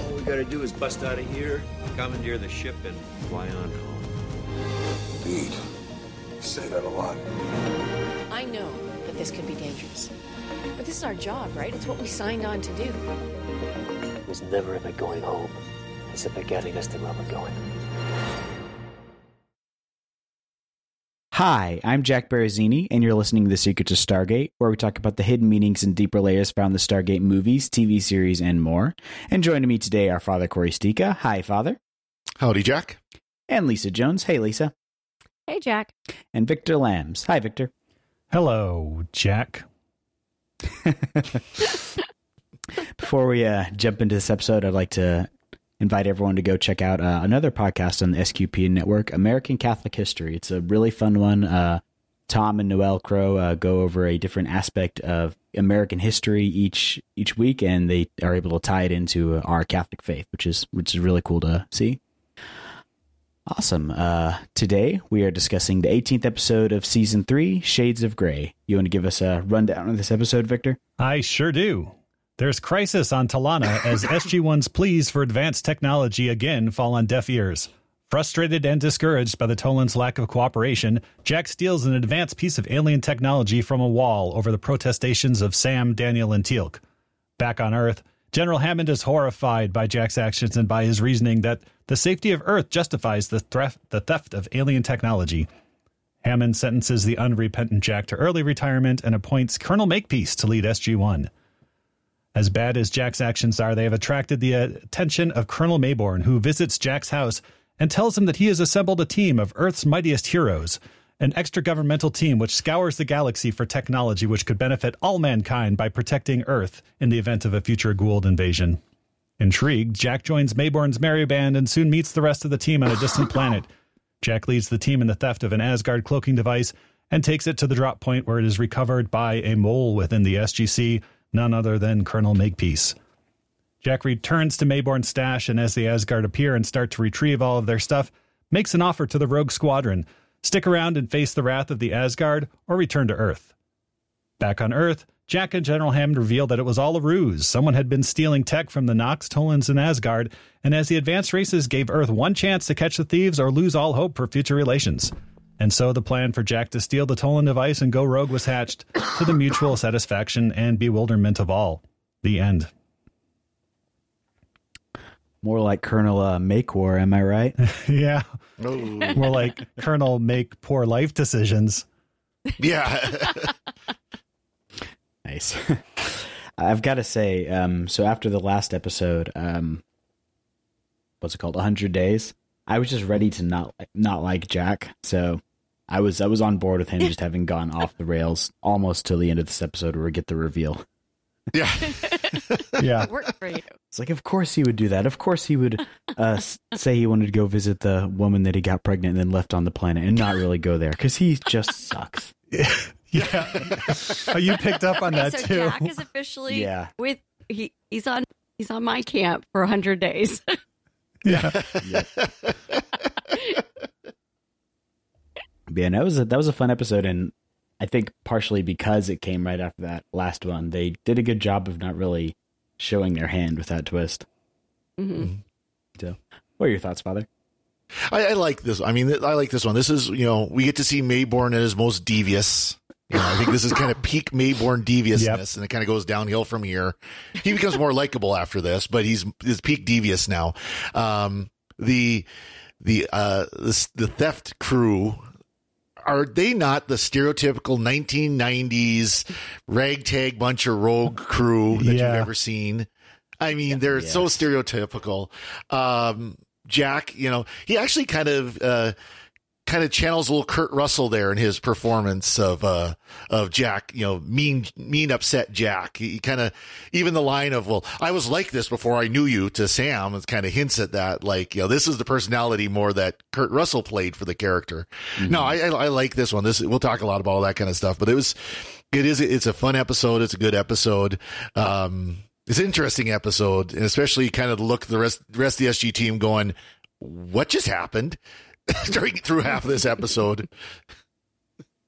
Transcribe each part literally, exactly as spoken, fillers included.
All we gotta do is bust out of here, commandeer the ship, and fly on home. Indeed. You say that a lot. I know that this could be dangerous. But this is our job, right? It's what we signed on to do. There's never a bit going home. It's about getting us to where we're going. Hi, I'm Jack Barazzini, and you're listening to The Secrets of Stargate, where we talk about the hidden meanings and deeper layers found in the Stargate movies, T V series, and more. And joining me today are Father Corey Stika. Hi, Father. Howdy, Jack. And Lisa Jones. Hey, Lisa. Hey, Jack. And Victor Lambs. Hi, Victor. Hello, Jack. Before we uh, jump into this episode, I'd like to invite everyone to go check out uh, another podcast on the S Q P N network, American Catholic History. It's a really fun one. Uh, Tom and Noel Crow uh, go over a different aspect of American history each each week, and they are able to tie it into our Catholic faith, which is which is really cool to see. Awesome. Uh, today we are discussing the eighteenth episode of season three, Shades of Grey. You want to give us a rundown of this episode, Victor? I sure do. There's crisis on Tollana as S G one's pleas for advanced technology again fall on deaf ears. Frustrated and discouraged by the Tolan's lack of cooperation, Jack steals an advanced piece of alien technology from a wall over the protestations of Sam, Daniel, and Teal'c. Back on Earth, General Hammond is horrified by Jack's actions and by his reasoning that the safety of Earth justifies the, thre- the theft of alien technology. Hammond sentences the unrepentant Jack to early retirement and appoints Colonel Makepeace to lead S G one. As bad as Jack's actions are, they have attracted the attention of Colonel Maybourne, who visits Jack's house and tells him that he has assembled a team of Earth's mightiest heroes, an extra-governmental team which scours the galaxy for technology which could benefit all mankind by protecting Earth in the event of a future Goa'uld invasion. Intrigued, Jack joins Maybourne's merry band and soon meets the rest of the team on a distant planet. Jack leads the team in the theft of an Asgard cloaking device and takes it to the drop point, where it is recovered by a mole within the S G C, none other than Colonel Makepeace. Jack returns to Maybourne's stash, and as the Asgard appear and start to retrieve all of their stuff, makes an offer to the rogue squadron. Stick around and face the wrath of the Asgard, or return to Earth. Back on Earth, Jack and General Hammond reveal that it was all a ruse. Someone had been stealing tech from the Nox, Tollans, and Asgard, and as the advanced races gave Earth one chance to catch the thieves or lose all hope for future relations. And so the plan for Jack to steal the Tolan device and go rogue was hatched, to the mutual satisfaction and bewilderment of all. The end. More like Colonel uh, Make War, am I right? Yeah. Oh. More like Colonel Make Poor Life Decisions. Yeah. Nice. I've got to say, um, so after the last episode, um, what's it called? one hundred days. I was just ready to not not like Jack. So... I was I was on board with him just having gone off the rails almost till the end of this episode, where we get the reveal. Yeah. Yeah. It worked for you. It's like, of course he would do that. Of course he would uh, say he wanted to go visit the woman that he got pregnant and then left on the planet and not really go there, because he just sucks. Yeah. Oh, you picked up on okay, that so too. Jack is officially yeah. with he he's on he's on my camp for one hundred days. Yeah. Yeah. Yeah, that was a, that was a fun episode, and I think partially because it came right after that last one, they did a good job of not really showing their hand with that twist. Mm-hmm. So, what are your thoughts, Father? I, I like this. I mean, I like this one. This is, you know, we get to see Maybourne at his most devious. You know, I think this is kind of peak Maybourne deviousness, yep. And it kind of goes downhill from here. He becomes more likable after this, but he's his peak devious now. Um, the the uh the, the theft crew. Are they not the stereotypical nineteen nineties ragtag bunch of rogue crew that yeah. you've ever seen? I mean, yeah, they're yes. so stereotypical. Um, Jack, you know, he actually kind of uh, kind of channels a little Kurt Russell there in his performance of uh, of Jack, you know, mean, mean, upset Jack. He, he kind of, even the line of, well, I was like this before I knew you to Sam, it kind of hints at that, like, you know, this is the personality more that Kurt Russell played for the character. Mm-hmm. No, I, I, I like this one. This, we'll talk a lot about all that kind of stuff, but it was, it is, it's a fun episode. It's a good episode. Um, it's an interesting episode, and especially kind of look the rest, the rest of the S G team going, what just happened during through half of this episode?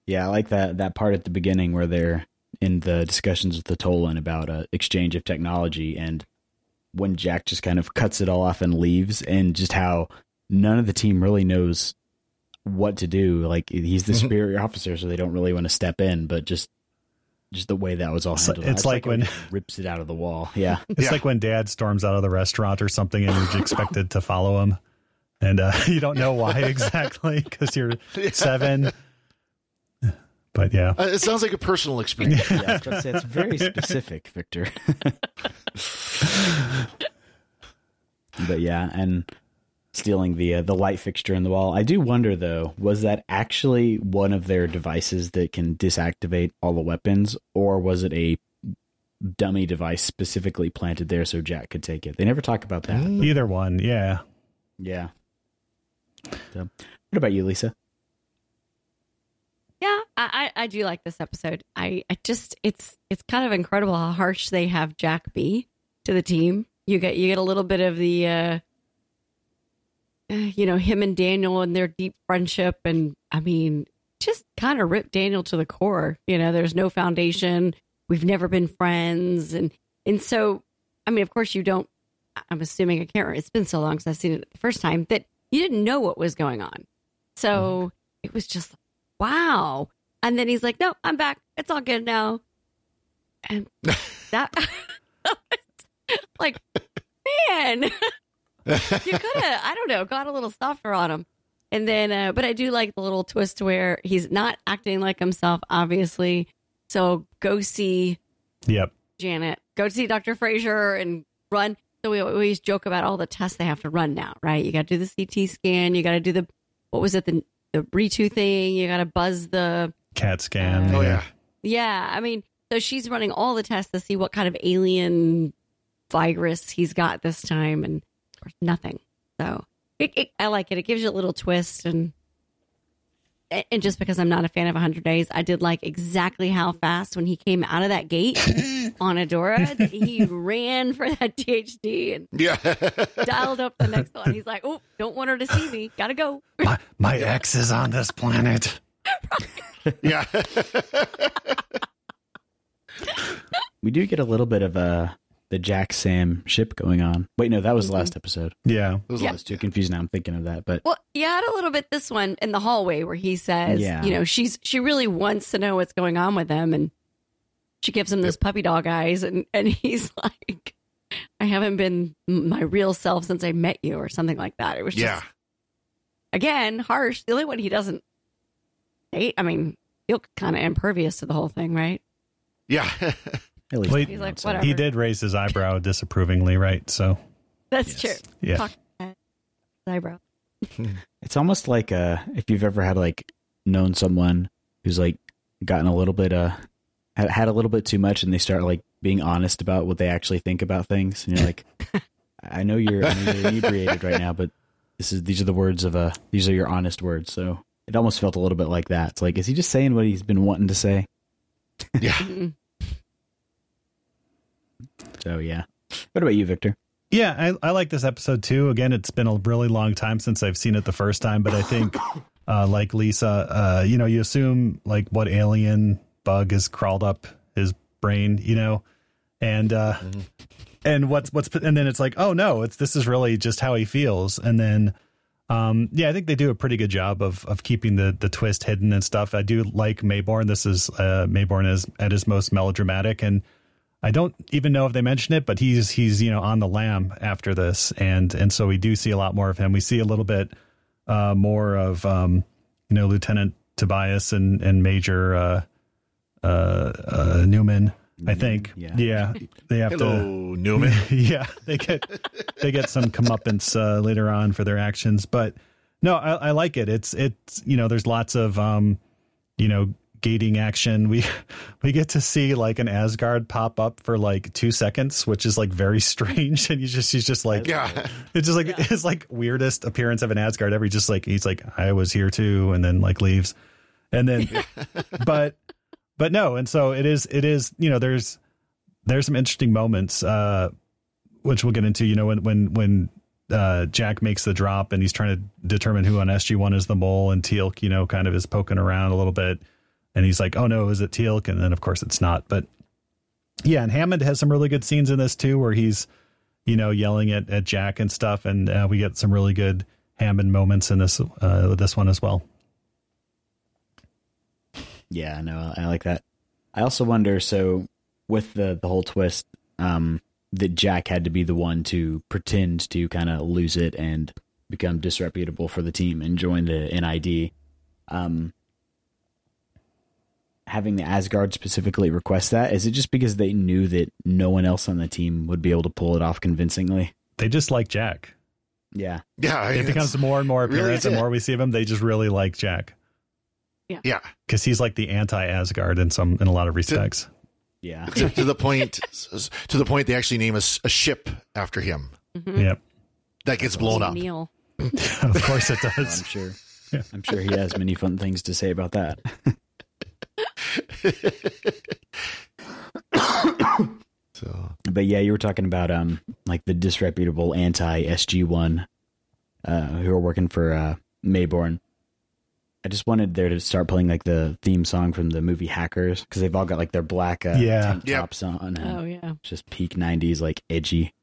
Yeah, I like that that part at the beginning where they're in the discussions with the Tolan about a exchange of technology, and when Jack just kind of cuts it all off and leaves, and just how none of the team really knows what to do. Like, he's the superior officer, so they don't really want to step in, but just just the way that was all handled. It's, it's like, like when it rips it out of the wall. Yeah. It's yeah. like when Dad storms out of the restaurant or something and you're expected to follow him. And uh, you don't know why exactly, because you're yeah. seven. But yeah, uh, it sounds like a personal experience. Yeah, I was gonna say, it's very specific, Victor. But yeah, and stealing the uh, the light fixture in the wall. I do wonder, though, was that actually one of their devices that can disactivate all the weapons, or was it a dummy device specifically planted there so Jack could take it? They never talk about that. Mm. Either one, yeah. Yeah. So, what about you, Lisa? Yeah, I, I do like this episode. I, I just it's it's kind of incredible how harsh they have Jack be to the team. You get you get a little bit of the, uh, you know, him and Daniel and their deep friendship, and I mean, just kind of rip Daniel to the core. You know, there's no foundation. We've never been friends, and and so I mean, of course, you don't. I'm assuming I can't remember. It's been so long since I've seen it the first time that you didn't know what was going on. So it was just like, wow. And then he's like, no, I'm back. It's all good now. And that, like, man, you could have, I don't know, got a little softer on him. And then, uh, but I do like the little twist where he's not acting like himself, obviously. So go see yep. Janet, go see Doctor Fraiser and run. So we always joke about all the tests they have to run now, right? You got to do the C T scan. You got to do the, what was it? The, the Ritu thing. You got to buzz the CAT scan. Uh, oh, yeah. Yeah. I mean, so she's running all the tests to see what kind of alien virus he's got this time, and of course, nothing. So it, it, I like it. It gives you a little twist. And, and just because I'm not a fan of one hundred days, I did like exactly how fast when he came out of that gate on Edora, he ran for that T H D and yeah. dialed up the next one. He's like, oh, don't want her to see me. Gotta go. My, my ex is on this planet. Yeah. We do get a little bit of uh, the Jack-Sam ship going on. Wait, no, that was the last episode. Yeah. It was yeah. last, too confused now. I'm thinking of that. But well, you had a little bit this one in the hallway where he says, yeah. you know, she's she really wants to know what's going on with him, and she gives him those puppy dog eyes, and, and he's like, I haven't been my real self since I met you, or something like that. It was just, yeah. again, harsh. The only one he doesn't hate, I mean, he'll kind of impervious to the whole thing, right? Yeah. At least well, he's like, whatever. He did raise his eyebrow disapprovingly, right? So that's yes. true. Yeah. Talk about his eyebrow. It's almost like uh, if you've ever had, like, known someone who's, like, gotten a little bit of, uh, had a little bit too much, and they start, like, being honest about what they actually think about things. And you're like, I know you're, I know you're inebriated right now, but this is, these are the words of a, these are your honest words. So it almost felt a little bit like that. It's like, is he just saying what he's been wanting to say? Yeah. So, yeah. What about you, Victor? Yeah. I, I like this episode too. Again, it's been a really long time since I've seen it the first time, but I think uh, like Lisa, uh, you know, you assume like what alien bug has crawled up his brain, you know, and uh mm-hmm. and what's what's and then it's like, oh no, it's this is really just how he feels. And then um yeah, I think they do a pretty good job of of keeping the the twist hidden and stuff. I do like Maybourne. This is uh Maybourne is at his most melodramatic, and I don't even know if they mention it, but he's he's you know on the lam after this, and and so we do see a lot more of him. We see a little bit uh more of um you know Lieutenant Tobias and and Major uh Uh, uh, Newman, I think. Yeah, yeah they have Hello, to. Newman. Yeah, they get they get some comeuppance uh, later on for their actions, but No, I, I like it. It's, it's, you know, there's lots of, um, you know, gating action. We, we get to see like an Asgard pop up for like two seconds, which is like very strange. And you just, he's just like, yeah, it's just like, yeah. It's like weirdest appearance of an Asgard ever. Just like, he's like, I was here too. And then like leaves. And then, but, but no. And so it is, it is, you know, there's, there's some interesting moments, uh, which we'll get into, you know, when, when, when, uh, Jack makes the drop and he's trying to determine who on S G one is the mole, and Teal'c, you know, kind of is poking around a little bit, and he's like, oh no, is it Teal'c? And then of course it's not, but yeah. And Hammond has some really good scenes in this too, where he's, you know, yelling at, at Jack and stuff. And uh, we get some really good Hammond moments in this, uh, this one as well. Yeah, no, I like that. I also wonder, so with the, the whole twist, um, that Jack had to be the one to pretend to kind of lose it and become disreputable for the team and join the N I D. Um, having the Asgard specifically request that, is it just because they knew that no one else on the team would be able to pull it off convincingly? They just like Jack. Yeah. Yeah. I mean, it becomes more and more apparent. Really the more we see of him, they just really like Jack. Yeah. Yeah. Cause he's like the anti-Asgard in some, in a lot of respects. Yeah. to, to the point, to the point they actually name a, a ship after him. Mm-hmm. Yep. That gets blown up. Neil. Of course it does. Oh, I'm sure. Yeah. I'm sure he has many fun things to say about that. So, but yeah, you were talking about um, like the disreputable anti-S G one uh, who are working for uh, Maybourne. I just wanted there to start playing like the theme song from the movie Hackers, because they've all got like their black uh, yeah. tank yep. tops on. Oh yeah, just peak nineties, like edgy.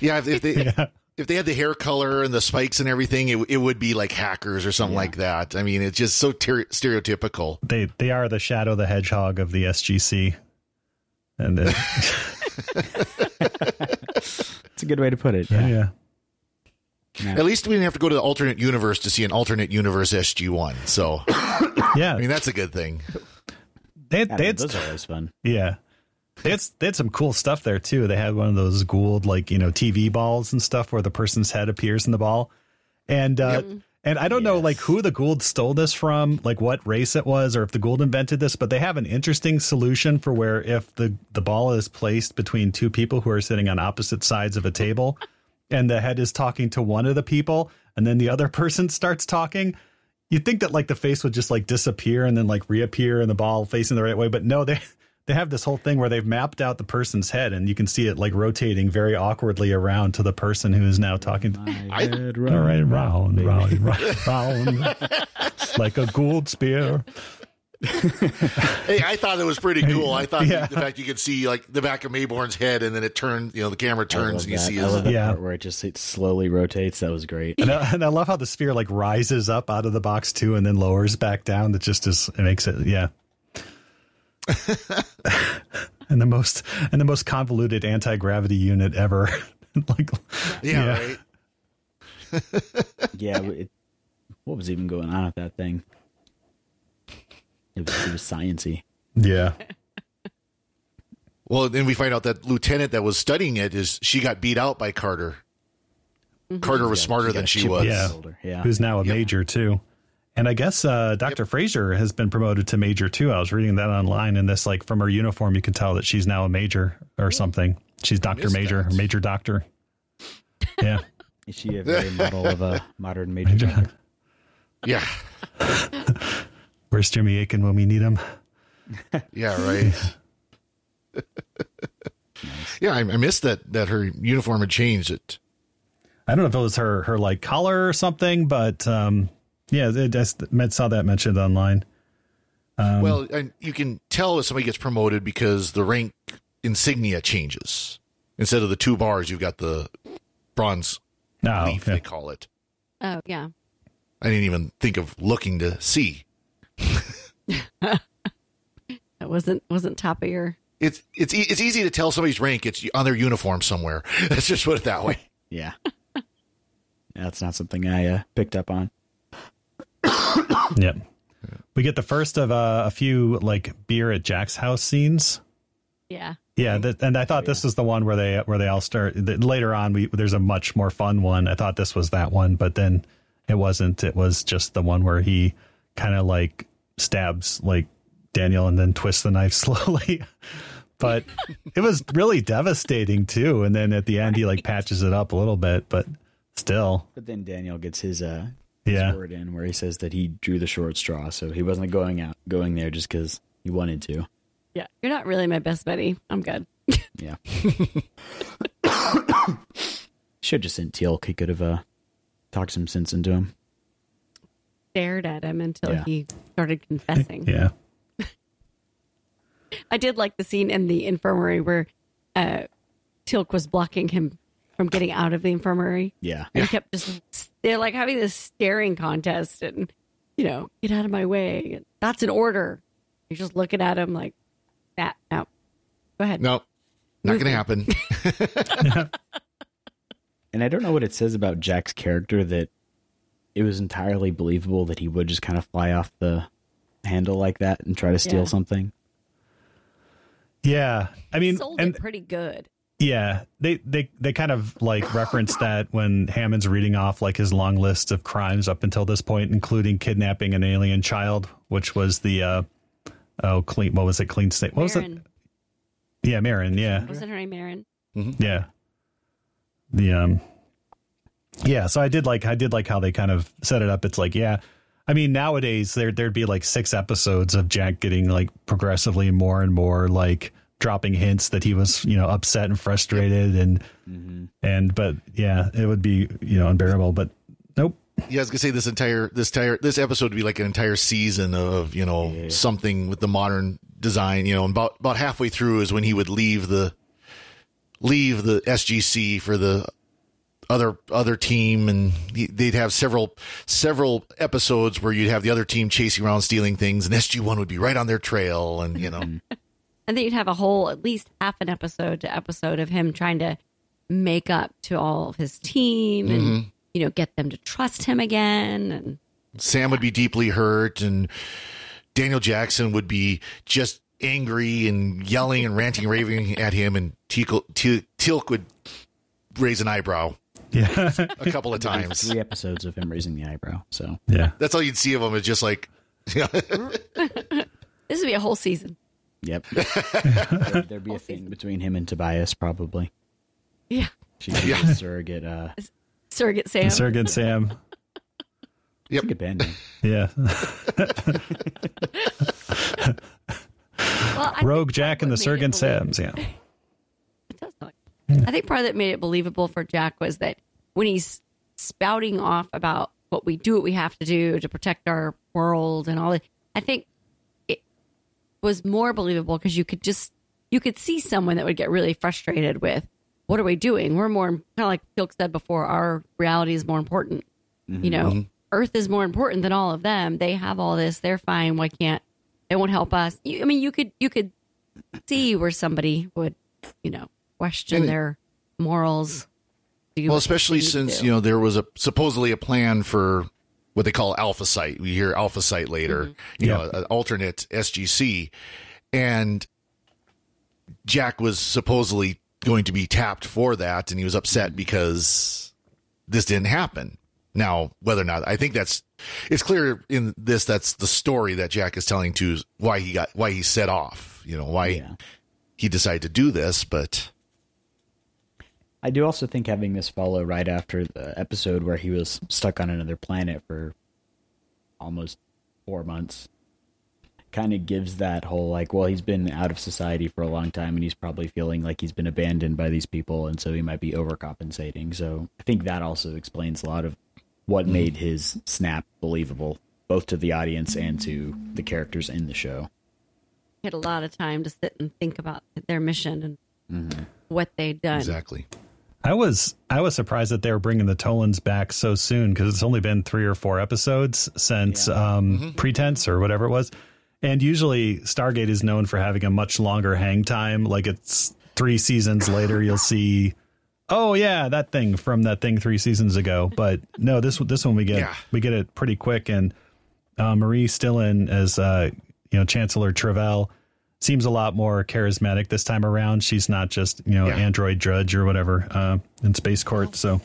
Yeah, if, if they yeah. if they had the hair color and the spikes and everything, it it would be like Hackers or something yeah. like that. I mean, it's just so ter- stereotypical. They they are the Shadow the Hedgehog of the S G C, and uh, it's a good way to put it. Yeah. yeah. No. At least we didn't have to go to the alternate universe to see an alternate universe S G one. So, yeah, I mean, that's a good thing. They, they had, know, those are always fun. Yeah. They had, they had some cool stuff there, too. They had one of those Goa'uld, like, you know, T V balls and stuff where the person's head appears in the ball. And uh, yep. and I don't yes. know, like, who the Goa'uld stole this from, like what race it was, or if the Goa'uld invented this. But they have an interesting solution for where if the, the ball is placed between two people who are sitting on opposite sides of a table, and the head is talking to one of the people, and then the other person starts talking, you'd think that like the face would just like disappear and then like reappear and the ball facing the right way. But no, they they have this whole thing where they've mapped out the person's head, and you can see it like rotating very awkwardly around to the person who is now talking. My head round, right, round, round, round, round, like a Goa'uld spear. Hey, I thought it was pretty cool. I thought yeah. the fact you could see like the back of Maybourne's head, and then it turned, you know, the camera turns and you that. see it. Yeah. Part where it just it slowly rotates. That was great. And I, and I love how the sphere like rises up out of the box too, and then lowers back down. That just is, it makes it. Yeah. and the most, and the most convoluted anti-gravity unit ever. like, yeah. Yeah. Right? yeah it, what was even going on with that thing? It was, it was science-y. Yeah. Well, then we find out that lieutenant that was studying it is she got beat out by Carter. Mm-hmm. Carter was yeah, smarter she than she was. Yeah. yeah. Who's now a yeah. major too. And I guess uh, Doctor Yep. Fraiser has been promoted to major too. I was reading that online, and this like from her uniform, you can tell that she's now a major or something. She's Doctor Major, that. Major Doctor. Yeah. Is she a very model of a modern major, major doctor? Yeah. Where's Jimmy Aiken when we need him? Yeah, right. yeah, I, I missed that that her uniform had changed. It. I don't know if it was her her like collar or something, but um, yeah, I just saw that mentioned online. Um, well, and you can tell if somebody gets promoted because the rank insignia changes. Instead of the two bars, you've got the bronze oh, leaf. Okay. They call it. Oh yeah. I didn't even think of looking to see. That wasn't wasn't top of your. It's it's e- it's easy to tell somebody's rank. It's on their uniform somewhere. Let's just put it that way. Yeah, that's not something I uh, picked up on. Yep, we get the first of uh, a few like beer at Jack's house scenes. Yeah, yeah, that, and I thought oh, this yeah. was the one where they where they all start. That later on, we there's a much more fun one. I thought this was that one, but then. It wasn't. It was just the one where he kind of like stabs like Daniel and then twists the knife slowly. But it was really devastating, too. And then at the end, he like patches it up a little bit, but still. But then Daniel gets his, uh, his yeah. word in where he says that he drew the short straw. So he wasn't going out, going there just because he wanted to. Yeah. You're not really my best buddy. I'm good. Yeah. Should have just sent Teal'c. He could have uh, talked some sense into him. Stared at him until yeah. he started confessing. Yeah. I did like the scene in the infirmary where uh, Teal'c was blocking him from getting out of the infirmary. Yeah. And he kept just, they're like having this staring contest and, you know, get out of my way. That's an order. You're just looking at him like, that. Nah, no, go ahead. No, not going to happen. No. And I don't know what it says about Jack's character that it was entirely believable that he would just kind of fly off the handle like that and try to steal yeah. something. Yeah, I mean, sold and, it pretty good. Yeah, they, they they kind of like reference that when Hammond's reading off like his long list of crimes up until this point, including kidnapping an alien child, which was the uh, oh clean what was it clean state what Marin. was it yeah Marin yeah wasn't her name Marin mm-hmm. yeah the um yeah so I did like I did like how they kind of set it up. It's like yeah. I mean, nowadays there there'd be like six episodes of Jack getting like progressively more and more like dropping hints that he was, you know, upset and frustrated and mm-hmm. and but yeah, it would be, you know, unbearable. But nope. Yeah, I was gonna say this entire this entire this episode would be like an entire season of, you know, yeah. something with the modern design, you know, and about about halfway through is when he would leave the leave the S G C for the other other team, and they'd have several several episodes where you'd have the other team chasing around stealing things, and S G one would be right on their trail, and you know, and then you'd have a whole at least half an episode to episode of him trying to make up to all of his team and mm-hmm. you know, get them to trust him again, and Sam yeah. would be deeply hurt, and Daniel Jackson would be just angry and yelling and ranting raving at him, and Teal'c would raise an eyebrow. Yeah, a couple of times. Three episodes of him raising the eyebrow. So yeah, that's all you'd see of him is just like, yeah. This would be a whole season. Yep, there'd, there'd be whole a thing season. Between him and Tobias probably. Yeah, she's yeah. surrogate, uh, surrogate Sam, surrogate Sam. Yep, it's a good band name. Yeah. Well, Rogue Jack and the Surrogate Sams. Yeah. It does not. I think part of that made it believable for Jack was that when he's spouting off about what we do, what we have to do to protect our world and all that, I think it was more believable because you could just, you could see someone that would get really frustrated with, what are we doing? We're more, kind of like Teal'c said before, our reality is more important. Mm-hmm. You know, Earth is more important than all of them. They have all this. They're fine. Why can't, they won't help us. You, I mean, you could, you could see where somebody would, you know, question and, their morals. Well, especially since, to? you know, there was a supposedly a plan for what they call Alpha Site. We hear Alpha Site later, mm-hmm. you yeah. know, an alternate S G C. And Jack was supposedly going to be tapped for that. And he was upset because this didn't happen. Now, whether or not, I think that's, it's clear in this, that's the story that Jack is telling to why he got, why he set off, you know, why yeah. he decided to do this, but. I do also think having this follow right after the episode where he was stuck on another planet for almost four months kind of gives that whole like, well, he's been out of society for a long time and he's probably feeling like he's been abandoned by these people. And so he might be overcompensating. So I think that also explains a lot of what made his snap believable, both to the audience and to the characters in the show. He had a lot of time to sit and think about their mission and mm-hmm. what they'd done. Exactly. I was I was surprised that they were bringing the Tolans back so soon because it's only been three or four episodes since yeah. um, mm-hmm. Pretense or whatever it was. And usually Stargate is known for having a much longer hang time. Like it's three seasons later, you'll see, oh, yeah, that thing from that thing three seasons ago. But no, this this one we get yeah. we get it pretty quick. And uh, Marie Stillin as, uh, you know, Chancellor Travell seems a lot more charismatic this time around. She's not just, you know, yeah. Android Drudge or whatever uh, in Space Court. So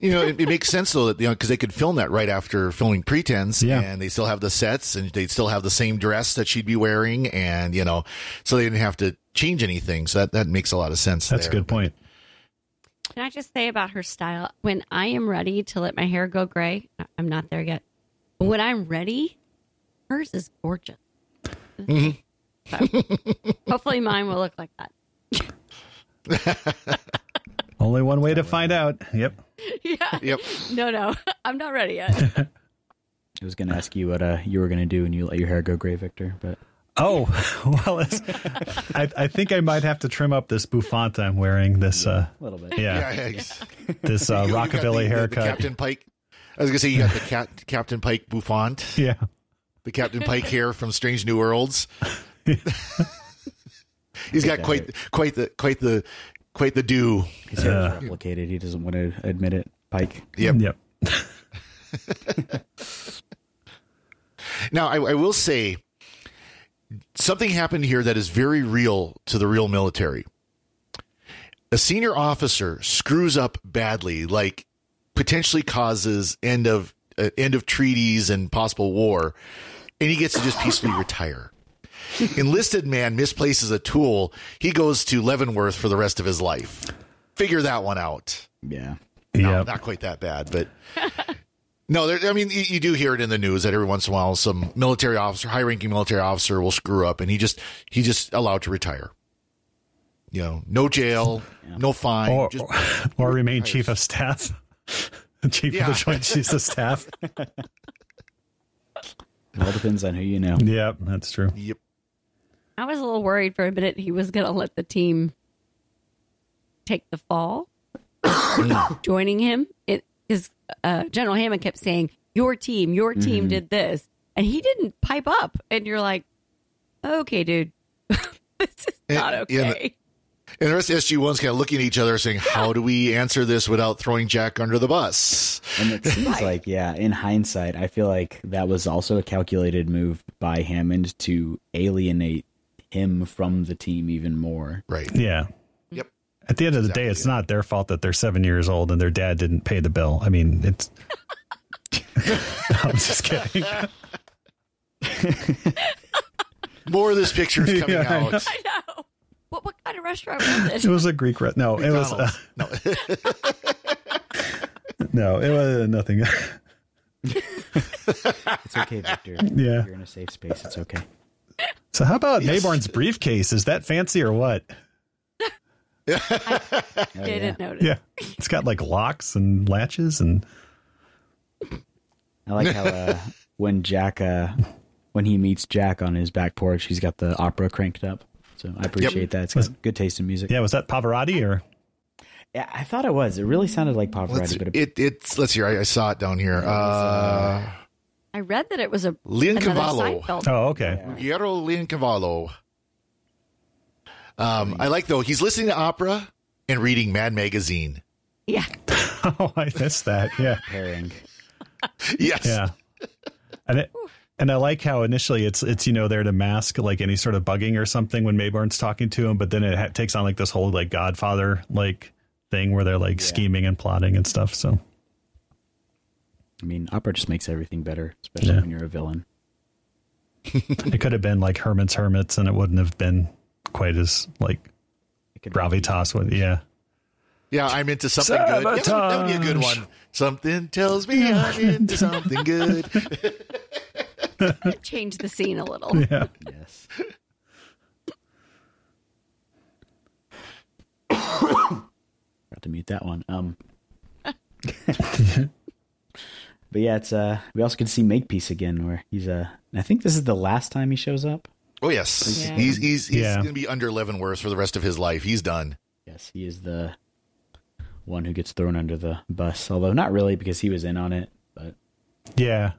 You know, it, it makes sense, though, that, you know, because they could film that right after filming Pretense, yeah. and they still have the sets, and they'd still have the same dress that she'd be wearing, and, you know, so they didn't have to change anything. So that, that makes a lot of sense. That's there. a good point. Can I just say about her style, when I am ready to let my hair go gray, I'm not there yet. But when I'm ready, hers is gorgeous. Mm-hmm. So, hopefully mine will look like that. Only one way to find out. Yep. Yeah. Yep. No, no. I'm not ready yet. I was going to ask you what uh, you were going to do when you let your hair go gray, Victor, but... Oh, well, it's, I, I think I might have to trim up this bouffant I'm wearing, this... Uh, a little bit. Yeah. yeah, yeah. This uh, you, rockabilly you the, haircut. The, the Captain Pike. I was going to say you got the Cap, Captain Pike bouffant. Yeah. The Captain Pike hair from Strange New Worlds. He's got quite hurt. quite the... quite the Quite the do. His hair uh, is replicated. He doesn't want to admit it. Pike. Yep. Yep. Now, I, I will say something happened here that is very real to the real military. A senior officer screws up badly, like potentially causes end of uh, end of treaties and possible war, and he gets to just peacefully retire. Enlisted man misplaces a tool. He goes to Leavenworth for the rest of his life. Figure that one out. Yeah. No, yeah. Not quite that bad, but no, there, I mean, you, you do hear it in the news that every once in a while, some military officer, high ranking military officer will screw up and he just, he just allowed to retire, you know, no jail, yeah. no fine, or, just, or, or remain retires. Chief of staff, chief yeah. of the Joint Chiefs of Staff. It all depends on who you know. Yeah, that's true. Yep. I was a little worried for a minute he was going to let the team take the fall, joining him. It is uh, General Hammond kept saying, your team, your team mm-hmm. did this. And he didn't pipe up. And you're like, okay, dude, this is and, not okay. Yeah, the, and the rest of S G one's kind of looking at each other saying, how do we answer this without throwing Jack under the bus? And it seems like, yeah, in hindsight, I feel like that was also a calculated move by Hammond to alienate him from the team even more. Right. Yeah. Yep. At the end of the exactly. day, it's not their fault that they're seven years old and their dad didn't pay the bill. I mean, it's I'm just kidding. More of this picture is coming yeah, out. I know. What what kind of restaurant was it? It was a Greek restaurant. No, it was uh, no. No, it was nothing. It's okay, Victor. Yeah. You're in a safe space. It's okay. So how about yes. Maybourne's briefcase? Is that fancy or what? I didn't notice. Yeah, it's got like locks and latches, and I like how uh, when Jack uh, when he meets Jack on his back porch, he's got the opera cranked up. So I appreciate yep. that. It's got was, good taste in music. Yeah, was that Pavarotti or? Yeah, I thought it was. It really sounded like Pavarotti. Let's, but it, it's let's hear. I, I saw it down here. Yeah, uh, it I read that it was a Leoncavallo. Oh, okay. Yeah. Ruggero Leoncavallo. Um, I like, though, he's listening to opera and reading Mad Magazine. Yeah. Oh, I missed that. Yeah. Herring. Yes. Yeah. And it, and I like how initially it's, it's, you know, there to mask like any sort of bugging or something when Maybourne's talking to him, but then it ha- takes on like this whole like Godfather like thing where they're like yeah. scheming and plotting and stuff. So. I mean, opera just makes everything better, especially yeah. when you're a villain. It could have been like Herman's Hermits, and it wouldn't have been quite as like gravitas. With yeah, yeah, I'm into something Sabotage. Good. Yeah, that would be a good one. Something tells me I'm into something good. Change the scene a little. Yeah. Yes. Got to mute that one. Um. But yeah, it's uh, we also can see Makepeace again, where he's uh, I think this is the last time he shows up. Oh yes, yeah. he's he's he's yeah. gonna be under Leavenworth for the rest of his life. He's done. Yes, he is the one who gets thrown under the bus, although not really because he was in on it. But yeah,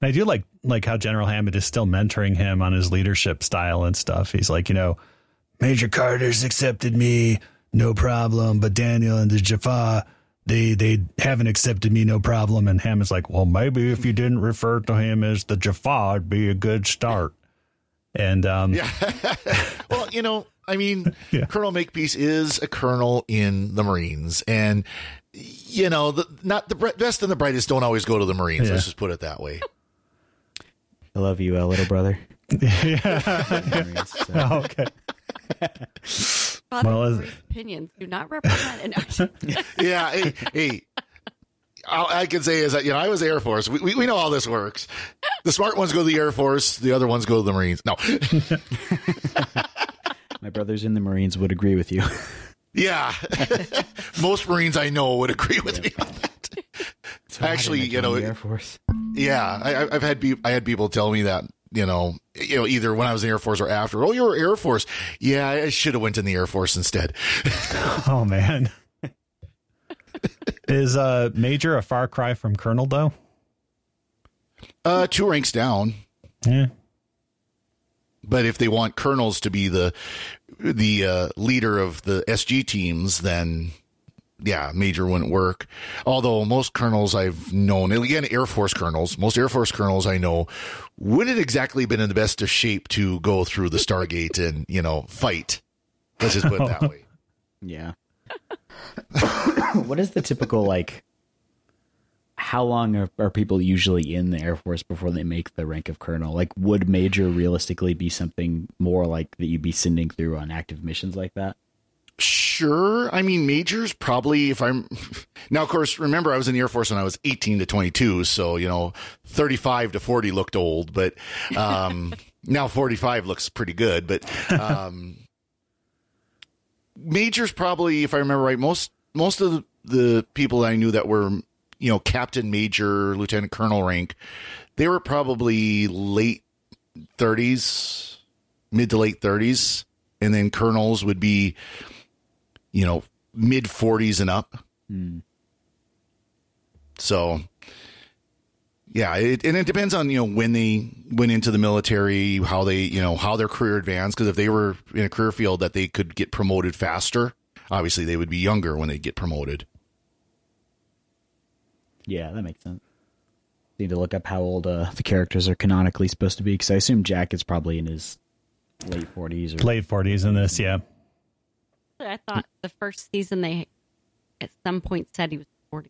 and I do like like how General Hammond is still mentoring him on his leadership style and stuff. He's like, you know, Major Carter's accepted me, no problem. But Daniel and the Jaffa. They they haven't accepted me, no problem. And Hammond's like, well, maybe if you didn't refer to him as the Jaffa, it'd be a good start. And um, yeah, well, you know, I mean, yeah. Colonel Makepeace is a colonel in the Marines, and you know, the, not the best and the brightest don't always go to the Marines. Yeah. Let's just put it that way. I love you, uh, little brother. Yeah. Marines, so. Oh, okay. Father well, Corey's opinions do not represent an action. Yeah. Hey, hey, all I can say is that, you know, I was Air Force. We, we we know how this works. The smart ones go to the Air Force. The other ones go to the Marines. No. My brothers in the Marines would agree with you. Yeah. Most Marines I know would agree with yeah. me on that. So actually, you know, Air Force. Yeah. I, I've had be- I had people tell me that. You know, you know, either when I was in the Air Force or after. Oh, you were Air Force. Yeah, I should have went in the Air Force instead. Oh, man. Is uh, Major a far cry from Colonel, though? Uh, two ranks down. Yeah. But if they want colonels to be the the uh, leader of the S G teams, then, yeah, Major wouldn't work. Although most colonels I've known, again, Air Force colonels, most Air Force colonels I know wouldn't exactly been in the best of shape to go through the Stargate and, you know, fight. Let's just put it that way. Yeah. What is the typical, like, how long are, are people usually in the Air Force before they make the rank of colonel? Like, would Major realistically be something more like that you'd be sending through on active missions like that? Sure. I mean, Major's probably, if I'm now, of course, remember I was in the Air Force when I was eighteen to twenty-two. So, you know, thirty-five to forty looked old, but um, now forty-five looks pretty good. But um, Major's probably, if I remember right, most most of the people I knew that were, you know, captain, major, lieutenant colonel rank, they were probably late thirties, mid to late thirties. And then colonels would be, you know, mid forties and up. Mm. So, yeah, it, and it depends on, you know, when they went into the military, how they, you know, how their career advanced. Because if they were in a career field that they could get promoted faster, obviously they would be younger when they get promoted. Yeah, that makes sense. Need to look up how old uh, the characters are canonically supposed to be, because I assume Jack is probably in his late forties. Or late forties in this, yeah. I thought the first season they at some point said he was forty.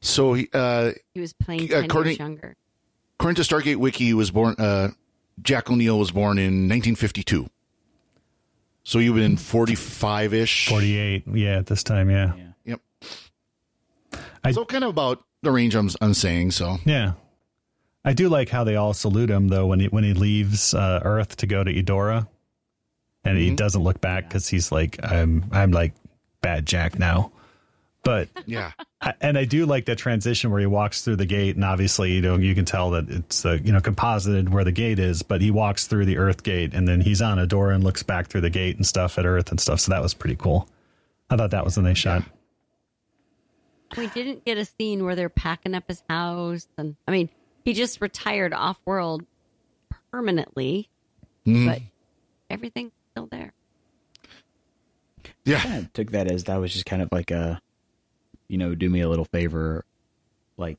So he uh, he was playing ten years younger. According to Stargate Wiki, he was born. Uh, Jack O'Neill was born in nineteen fifty-two. So he would have been forty-five-ish. forty-eight, yeah, at this time, yeah. yeah. Yep. I, so kind of about the range I'm, I'm saying, so. Yeah. I do like how they all salute him, though, when he when he leaves uh, Earth to go to Edora, and mm-hmm. he doesn't look back because he's like, I'm I'm like bad Jack now. But yeah, I, and I do like that transition where he walks through the gate, and obviously, you know, you can tell that it's uh, you know, composited where the gate is, but he walks through the Earth gate, and then he's on Edora and looks back through the gate and stuff at Earth and stuff. So that was pretty cool. I thought that was a nice shot. We didn't get a scene where they're packing up his house, and I mean. He just retired off-world permanently, mm. but everything's still there. Yeah. I kind of took that as that was just kind of like a, you know, do me a little favor, like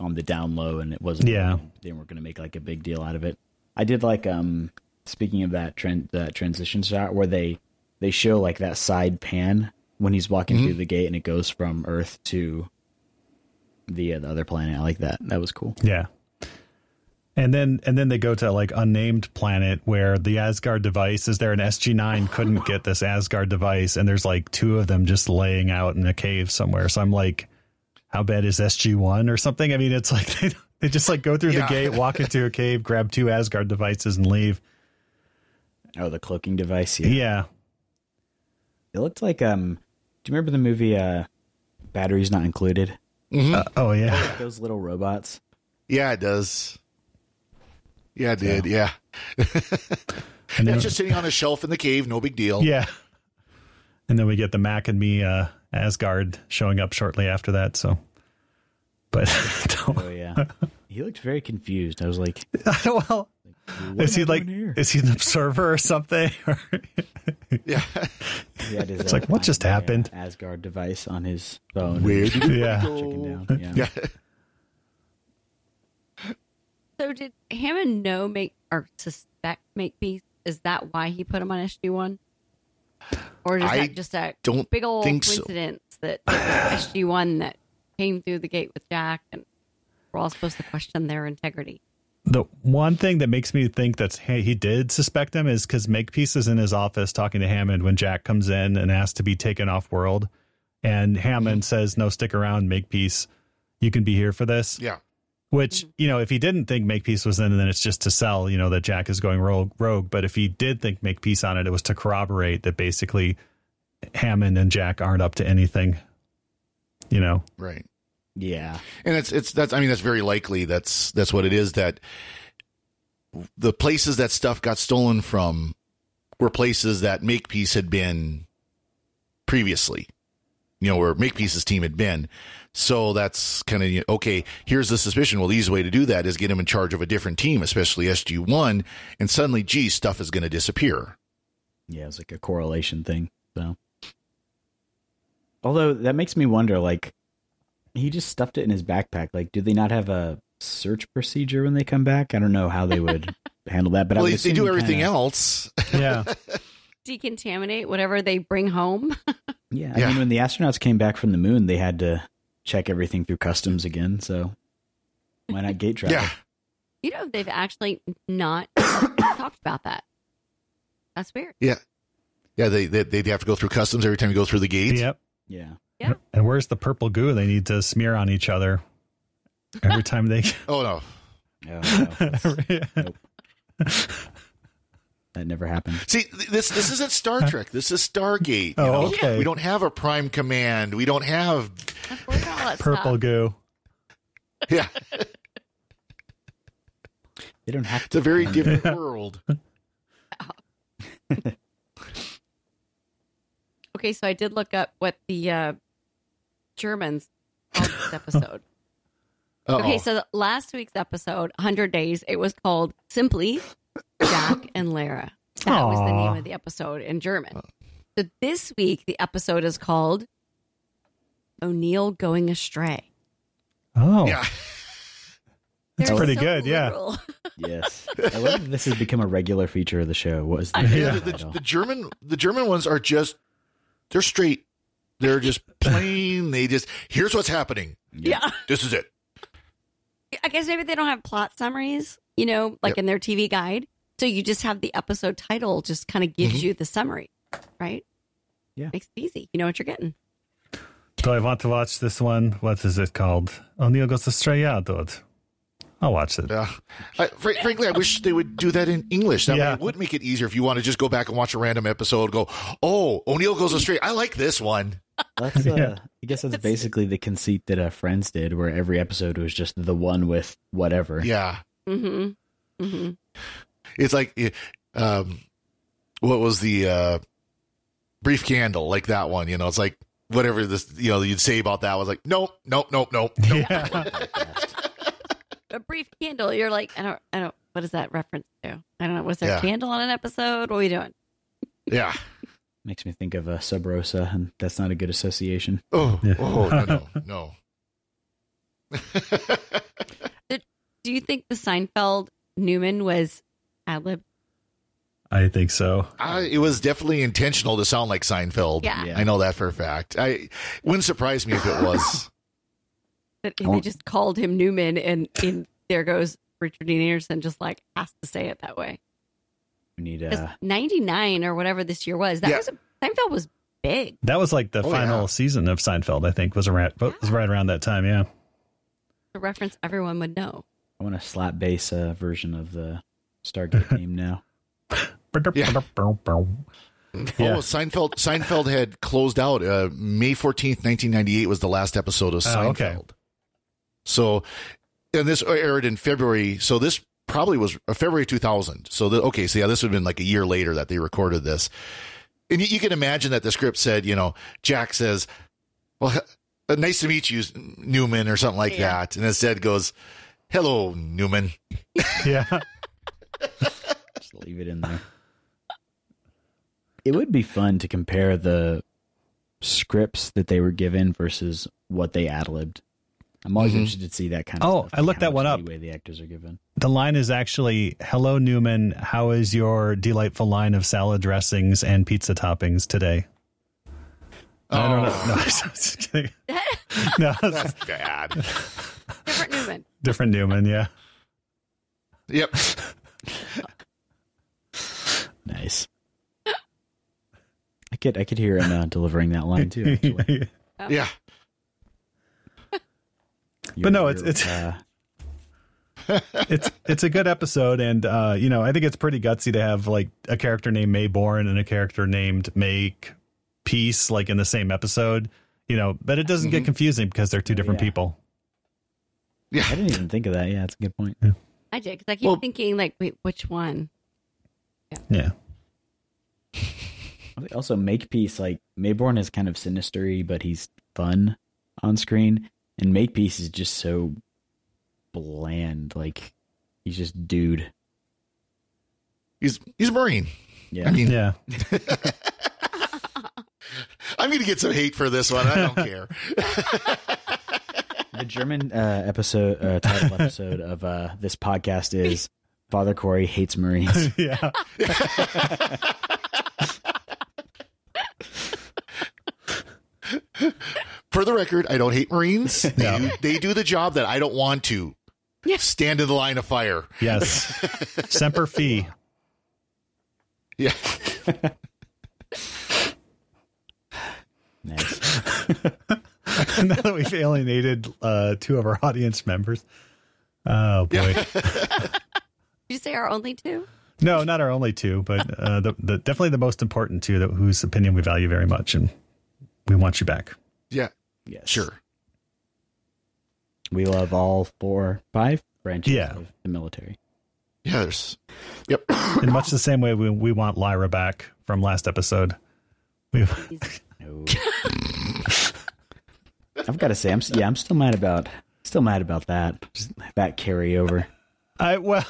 on the down low, and it wasn't. Yeah. They weren't going to make like a big deal out of it. I did like, um, speaking of that trend, that transition shot where they, they show like that side pan when he's walking mm-hmm. through the gate, and it goes from Earth to The, uh, the other planet. I like that. That was cool. Yeah. And then and then they go to like unnamed planet where the Asgard device is there, and S G nine couldn't get this Asgard device, and there's like two of them just laying out in a cave somewhere. So I'm like, how bad is S G one or something? I mean, it's like they, they just like go through yeah. the gate, walk into a cave, grab two Asgard devices and leave. Oh, the cloaking device. Yeah. yeah. It looked like, um, do you remember the movie uh, Batteries Not Included? Mm-hmm. Uh, oh yeah, those little robots. Yeah, it does. Yeah, it did. Yeah, yeah. And then, just sitting on a shelf in the cave, no big deal. Yeah. And then we get the Mac and Me uh, Asgard showing up shortly after that. So, but oh yeah, he looked very confused. I was like, well, what is he like? Here? Is he an observer or something? Yeah. Yeah, it is it's like, what just happened? Asgard device on his phone. Weird. Yeah. Down. Yeah. yeah. So did Hammond know make or suspect Makepeace? Is that why he put him on S G one? Or is that just that big old coincidence so. that S G one that came through the gate with Jack and we're all supposed to question their integrity? The one thing that makes me think that hey, he did suspect him is because Makepeace is in his office talking to Hammond when Jack comes in and asks to be taken off world. And Hammond says, no, stick around, Makepeace. You can be here for this. Yeah. Which, you know, if he didn't think Makepeace was in, then it's just to sell, you know, that Jack is going rogue. rogue. But if he did think Makepeace on it, it was to corroborate that basically Hammond and Jack aren't up to anything, you know? Right. Yeah. And it's, it's, that's, I mean, that's very likely. That's, that's what it is, that the places that stuff got stolen from were places that Makepeace had been previously, you know, where Makepeace's team had been. So that's kind of, you know, okay, here's the suspicion. Well, the easy way to do that is get him in charge of a different team, especially S G one, and suddenly, gee, stuff is going to disappear. Yeah, it's like a correlation thing. So, although that makes me wonder, like, he just stuffed it in his backpack. Like, do they not have a search procedure when they come back? I don't know how they would handle that. But well, I if they do everything kinda... else. Yeah. Decontaminate whatever they bring home. yeah, I yeah. mean, when the astronauts came back from the moon, they had to check everything through customs again, so why not gate traffic? Yeah. You know, they've actually not talked about that. That's weird. Yeah. Yeah, they, they, they'd have to go through customs every time you go through the gates. Yep. Yeah. Yeah. And where's the purple goo they need to smear on each other every time they... oh, no. Oh, no. yeah. Nope. That never happened. See, this this isn't Star Trek. This is Stargate. Oh, know? okay. We don't have a prime command. We don't have... purple stuff. Goo. Yeah. They don't have to. It's a very different yeah. world. Wow. Okay, so I did look up what the uh, Germans called this episode. Uh-oh. Okay, so last week's episode, one hundred days, it was called simply Jack and Lara. That Aww. was the name of the episode in German. So this week, the episode is called O'Neill Going Astray. Oh. Yeah. That's pretty so good, literal. yeah. Yes. I love that this has become a regular feature of the show. What is the, yeah. the, the, the German the German ones are just they're straight. They're just plain. They just here's what's happening. Yeah. yeah. This is it. I guess maybe they don't have plot summaries, you know, like yep. in their T V guide. So you just have the episode title just kind of gives mm-hmm. you the summary, right? Yeah. Makes it easy. You know what you're getting. So I want to watch this one. What is it called? O'Neill Goes Astray. Yeah, dude. I'll watch it. Yeah. I, fr- frankly, I wish they would do that in English. That yeah. way it would make it easier if you want to just go back and watch a random episode and go, oh, O'Neill Goes Astray. I like this one. That's, uh, yeah. I guess that's basically the conceit that uh, Friends did, where every episode was just the one with whatever. Yeah. Mm-hmm. Mm-hmm. It's like, um, what was the uh, Brief Candle? Like that one, you know, it's like, whatever this, you know, you'd say about that was like, nope, nope, nope, nope, nope. Yeah. A Brief Candle. You're like, I don't, I don't, what is that reference to? I don't know. Was there yeah. a candle on an episode? What are we doing? Yeah. Makes me think of a uh, Sub Rosa, and that's not a good association. Oh, yeah. oh no, no, no. Do you think the Seinfeld Newman was ad-lib? I think so. I, it was definitely intentional to sound like Seinfeld. Yeah. yeah. I know that for a fact. I wouldn't surprise me if it was. But if they just called him Newman, and in there goes Richard Dean Anderson just like has to say it that way. We need a ninety-nine or whatever this year was. That yeah. was a, Seinfeld was big. That was like the oh, final yeah. season of Seinfeld, I think, was around yeah. was right around that time, yeah. A reference everyone would know. I want a slap bass uh, version of the Stargate theme now. Yeah. Oh, Seinfeld Seinfeld had closed out uh, May fourteenth, nineteen ninety-eight was the last episode of Seinfeld. Oh, okay. So, and this aired in February. So this probably was February two thousand. So, the, okay. So yeah, this would have been like a year later that they recorded this. And you, you can imagine that the script said, you know, Jack says, well, nice to meet you, Newman, or something like yeah. that. And instead goes, hello, Newman. Yeah. Just leave it in there. It would be fun to compare the scripts that they were given versus what they ad-libbed. I'm always mm-hmm. interested to see that kind of oh, stuff. Oh, I looked that one up. The way the actors are given. The line is actually, "Hello, Newman. How is your delightful line of salad dressings and pizza toppings today?" Oh. I don't know. No, I'm just kidding. No. That's bad. Different Newman. Different Newman, yeah. Yep. Nice. I could I could hear him uh, delivering that line too. Actually. Oh. Yeah. You're, but no, it's it's uh... it's it's a good episode, and uh, you know, I think it's pretty gutsy to have like a character named Maybourne and a character named Makepeace like in the same episode. You know, but it doesn't mm-hmm. get confusing because they're two oh, different yeah. people. Yeah, I didn't even think of that. Yeah, that's a good point. Yeah. I did, because I keep well, thinking like, wait, which one? Yeah. yeah. Also, Makepeace, like, Maybourne is kind of sinister-y, but he's fun on screen. And Makepeace is just so bland. Like, he's just dude. He's he's a Marine. Yeah. I mean, yeah. I'm going to get some hate for this one. I don't care. The German uh, episode, uh, title episode of uh, this podcast is Father Corey Hates Marines. Yeah. For the record, I don't hate Marines. No. They, they do the job that I don't want to. Yeah. Stand in the line of fire. Yes. Semper Fi. Yeah. Nice. Now that we've alienated uh, two of our audience members. Oh, boy. Yeah. Did you say our only two? No, not our only two, but uh, the, the definitely the most important two, that whose opinion we value very much. And we want you back. Yeah. Yes. Sure. We love all four, five branches yeah. of the military. Yeah. There's. Yep. In much the same way we we want Lyra back from last episode. We. No. I've got to say, I'm yeah, I'm still mad about still mad about that that carryover. I well,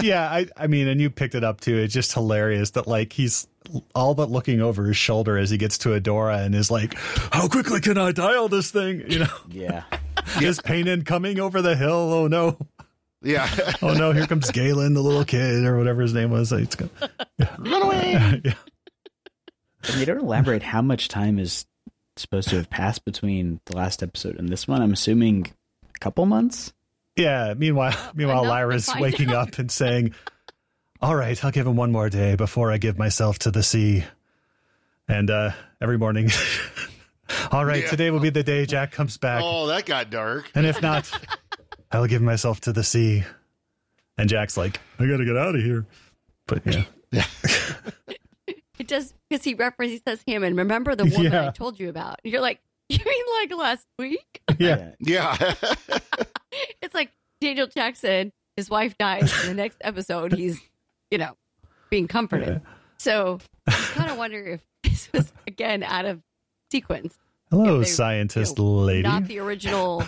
yeah. I I mean, and you picked it up too. It's just hilarious that like he's all but looking over his shoulder as he gets to Edora and is like, how quickly can I dial this thing? You know? Yeah. Is Pain incoming over the hill? Oh no. Yeah. Oh no. Here comes Galen, the little kid, or whatever his name was. It's gonna yeah. run away. Yeah. And they don't elaborate how much time is supposed to have passed between the last episode and this one. I'm assuming a couple months. Yeah. Meanwhile, meanwhile, Lyra's waking out. up and saying, all right, I'll give him one more day before I give myself to the sea. And uh, every morning, all right, yeah. today will be the day Jack comes back. Oh, that got dark. And if not, I'll give myself to the sea. And Jack's like, I got to get out of here. But yeah. It does, because he references, he says, Hammond, remember the woman yeah. I told you about? And you're like, you mean like last week? Yeah. Yeah. It's like Daniel Jackson, his wife dies, and the next episode, he's, you know, being comforted. Yeah. So I kind of wonder if this was, again, out of sequence. Hello, they, scientist you know, lady. Not the original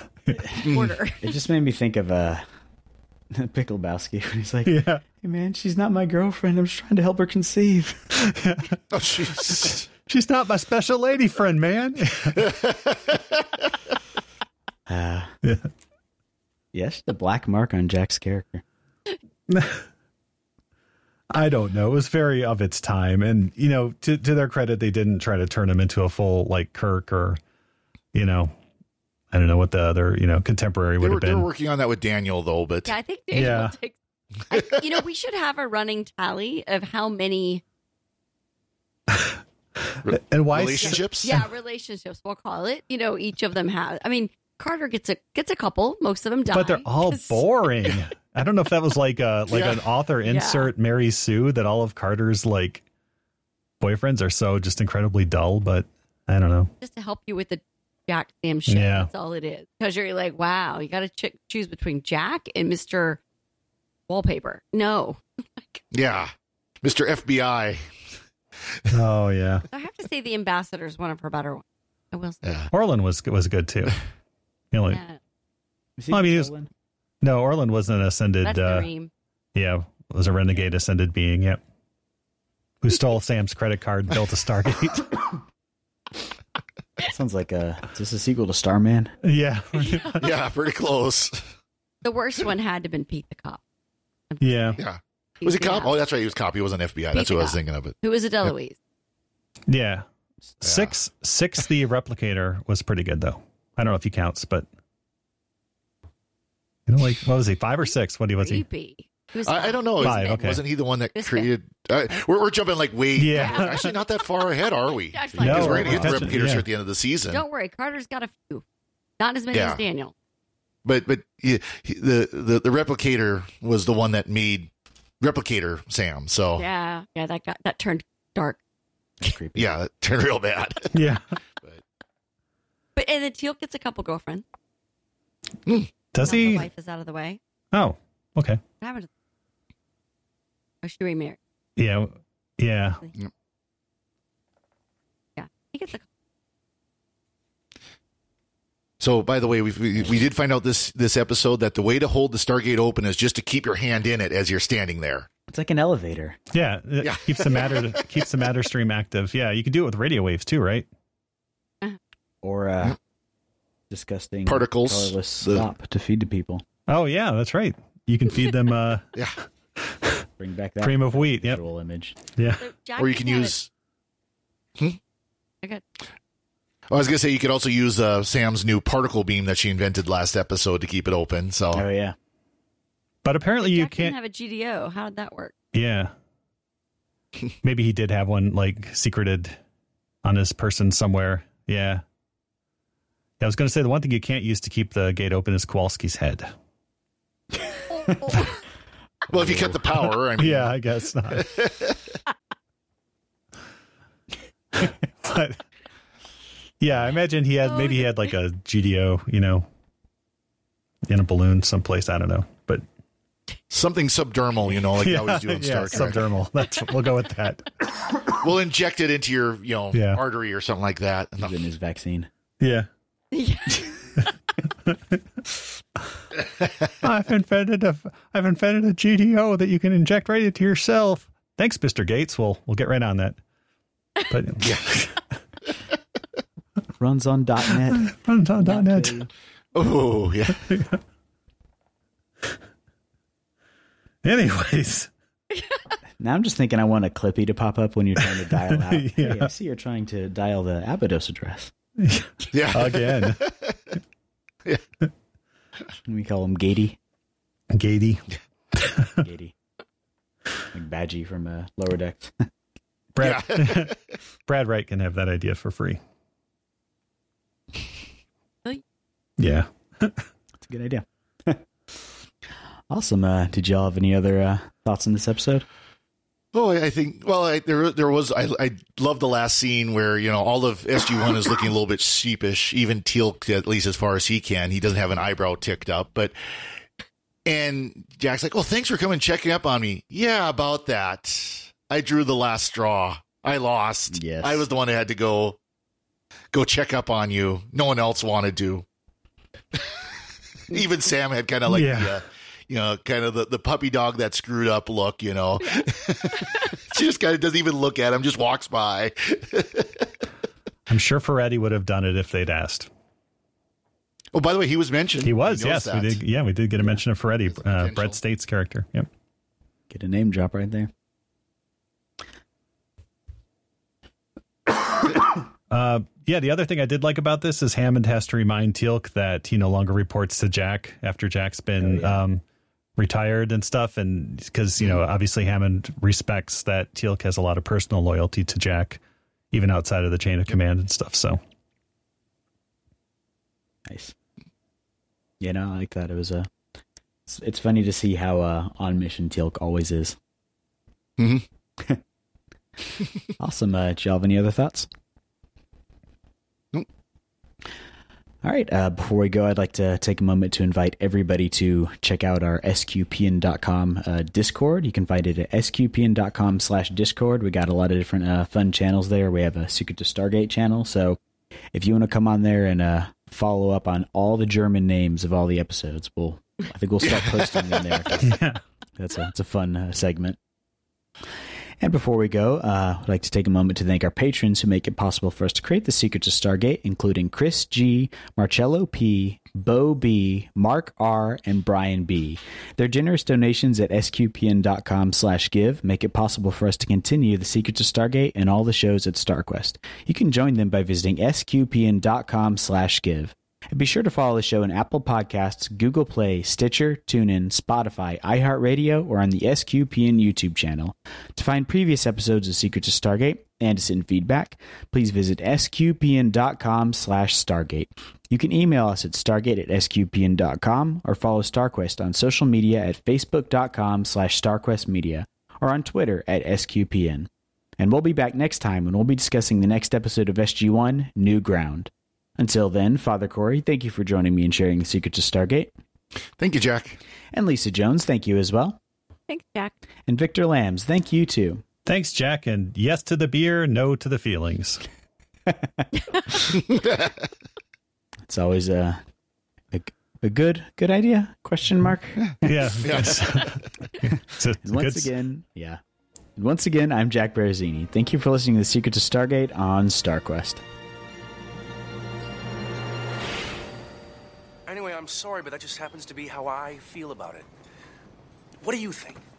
order. It just made me think of uh, Big Lebowski when he's like, yeah. hey, man, she's not my girlfriend. I'm just trying to help her conceive. Yeah. Oh, she's, she's not my special lady friend, man. uh, yeah. Yeah, she's the black mark on Jack's character. I don't know. It was very of its time. And, you know, to, to their credit, they didn't try to turn him into a full like Kirk or, you know, I don't know what the other, you know, contemporary would have been. They were working on that with Daniel, though. But yeah, I think Daniel yeah. takes, I, you know, we should have a running tally of how many. and why relationships? Yeah, relationships, we'll call it. You know, each of them have. I mean. Carter gets a gets a couple. Most of them die, but they're all cause... boring. I don't know if that was like a like yeah. an author insert yeah. Mary Sue that all of Carter's like boyfriends are so just incredibly dull. But I don't know. Just to help you with the Jack Sam shit. Yeah. That's all it is. Because you're like, wow, you got to ch- choose between Jack and Mister Wallpaper. No. Yeah, Mister F B I. Oh yeah. I have to say, the Ambassador is one of her better ones. I will say. Yeah. Orlin was was good too. Only, yeah. well, I mean, was, no, Orlin wasn't an ascended. That's uh, yeah, was a renegade ascended being. Yep, yeah, who stole Sam's credit card and built a Stargate. That sounds like a is this a sequel to Starman? Yeah, yeah, pretty close. The worst one had to have been Pete the Cop. Yeah. Yeah. He was he cop? Oh, that's right. He was cop. He wasn't F B I. He that's what I was cop. thinking of it. Who was Adelaide's? Yeah. yeah. Six, six, the replicator was pretty good, though. I don't know if he counts, but. You know, like, what was he? Five or six? What was he? Was I, I don't know. Five, okay. Wasn't he the one that this created? Uh, we're, we're jumping like way. Yeah. We're actually not that far ahead, are we? Like, no, we're going to get replicators yeah. at the end of the season. Don't worry. Carter's got a few. Not as many yeah. as Daniel. But but he, he, the, the, the replicator was the one that made Replicator Sam. So yeah. Yeah. That got that turned dark. Creepy. Yeah. It turned real bad. yeah. But, but and then Teal'c gets a couple girlfriends. Mm. Does now he? The wife is out of the way. Oh, okay. What happened? Or she remarried. Yeah, yeah, yeah. He gets a. So, by the way, we we did find out this this episode that the way to hold the Stargate open is just to keep your hand in it as you're standing there. It's like an elevator. Yeah, it yeah. keeps the matter keeps the matter stream active. Yeah, you can do it with radio waves too, right? Or. uh disgusting particles colorless slop the, to feed to people. Oh yeah, that's right. You can feed them uh yeah bring back that cream of wheat yep. image. Yeah. So or you can use hmm? okay. I was gonna say you could also use uh Sam's new particle beam that she invented last episode to keep it open. So oh yeah. But apparently Jack you can't have a G D O. How did that work? Yeah. Maybe he did have one like secreted on his person somewhere. Yeah. I was going to say the one thing you can't use to keep the gate open is Kowalski's head. Well, if you cut the power, I mean. Yeah, I guess not. But, yeah, I imagine he had maybe he had like a G D O, you know, in a balloon someplace. I don't know, but something subdermal, you know, like yeah, I always do in Star yeah, Trek. Subdermal. That's we'll go with that. We'll inject it into your, you know, yeah. artery or something like that. Even no. his vaccine. Yeah. I've invented a I've invented a G D O that you can inject right into yourself. Thanks, Mister Gates. We'll we'll get right on that. But yeah. Runs on .net. Runs on .net. .net. Oh yeah. yeah. Anyways. Now I'm just thinking I want a Clippy to pop up when you're trying to dial out. yeah. Hey, I see you're trying to dial the Abydos address. Yeah. Again. Yeah. We call him Gatey. Gatey. Gatey. Like Badgie from uh, Lower Decks. Brad yeah. Brad Wright can have that idea for free. Hi. Yeah. That's a good idea. Awesome. Uh, did y'all have any other uh, thoughts on this episode? Oh, I think, well, I, there there was, I, I love the last scene where, you know, all of S G one is looking a little bit sheepish, even Teal'c, at least as far as he can. He doesn't have an eyebrow ticked up, but, and Jack's like, oh, thanks for coming, checking up on me. Yeah, about that. I drew the last straw. I lost. Yes. I was the one who had to go, go check up on you. No one else wanted to. Even Sam had kind of like, yeah. The, uh, you know, kind of the, the puppy dog that screwed up look, you know. She just kind of doesn't even look at him, just walks by. I'm sure Ferretti would have done it if they'd asked. Oh, by the way, he was mentioned. He was, yes. We did, yeah, we did get a yeah. mention of Ferretti, uh, Brett State's character. Yep. Get a name drop right there. uh, yeah, the other thing I did like about this is Hammond has to remind Teal'c that he no longer reports to Jack after Jack's been... Oh, yeah. um, retired and stuff, and because you know obviously Hammond respects that Teal'c has a lot of personal loyalty to Jack even outside of the chain of command and stuff. So nice. Yeah, no, I like that. It was a uh, it's, it's funny to see how uh on mission Teal'c always is. Mm-hmm. Awesome. Uh do you have any other thoughts? Nope. All right, uh, before we go, I'd like to take a moment to invite everybody to check out our S Q P N dot com uh, Discord. You can find it at S Q P N dot com slash Discord. We got a lot of different uh, fun channels there. We have a Secret to Stargate channel. So if you want to come on there and uh, follow up on all the German names of all the episodes, we'll, I think we'll start posting them there. Yeah. That's a, that's a fun uh, segment. And before we go, uh, I'd like to take a moment to thank our patrons who make it possible for us to create the secrets of Stargate, including Chris G, Marcello P, Bo B, Mark R, and Brian B. Their generous donations at S Q P N dot com slash give make it possible for us to continue the secrets of Stargate and all the shows at StarQuest. You can join them by visiting S Q P N dot com slash give. And be sure to follow the show on Apple Podcasts, Google Play, Stitcher, TuneIn, Spotify, iHeartRadio, or on the S Q P N YouTube channel. To find previous episodes of Secrets of Stargate and to send feedback, please visit S Q P N dot com slash Stargate. You can email us at Stargate at S Q P N dot com or follow StarQuest on social media at Facebook dot com slash StarQuest Media or on Twitter at S Q P N. And we'll be back next time when we'll be discussing the next episode of S G one, New Ground. Until then, Father Corey, thank you for joining me and sharing the secrets of Stargate. Thank you, Jack. And Lisa Jones, thank you as well. Thanks, Jack. And Victor Lambs, thank you too. Thanks, Jack. And yes to the beer, no to the feelings. It's always a, a, a good good idea, question mark. Yeah. Yes. So once good... again, yeah. And once again, I'm Jack Barazzini. Thank you for listening to the secrets of Stargate on StarQuest. I'm sorry, but that just happens to be how I feel about it. What do you think?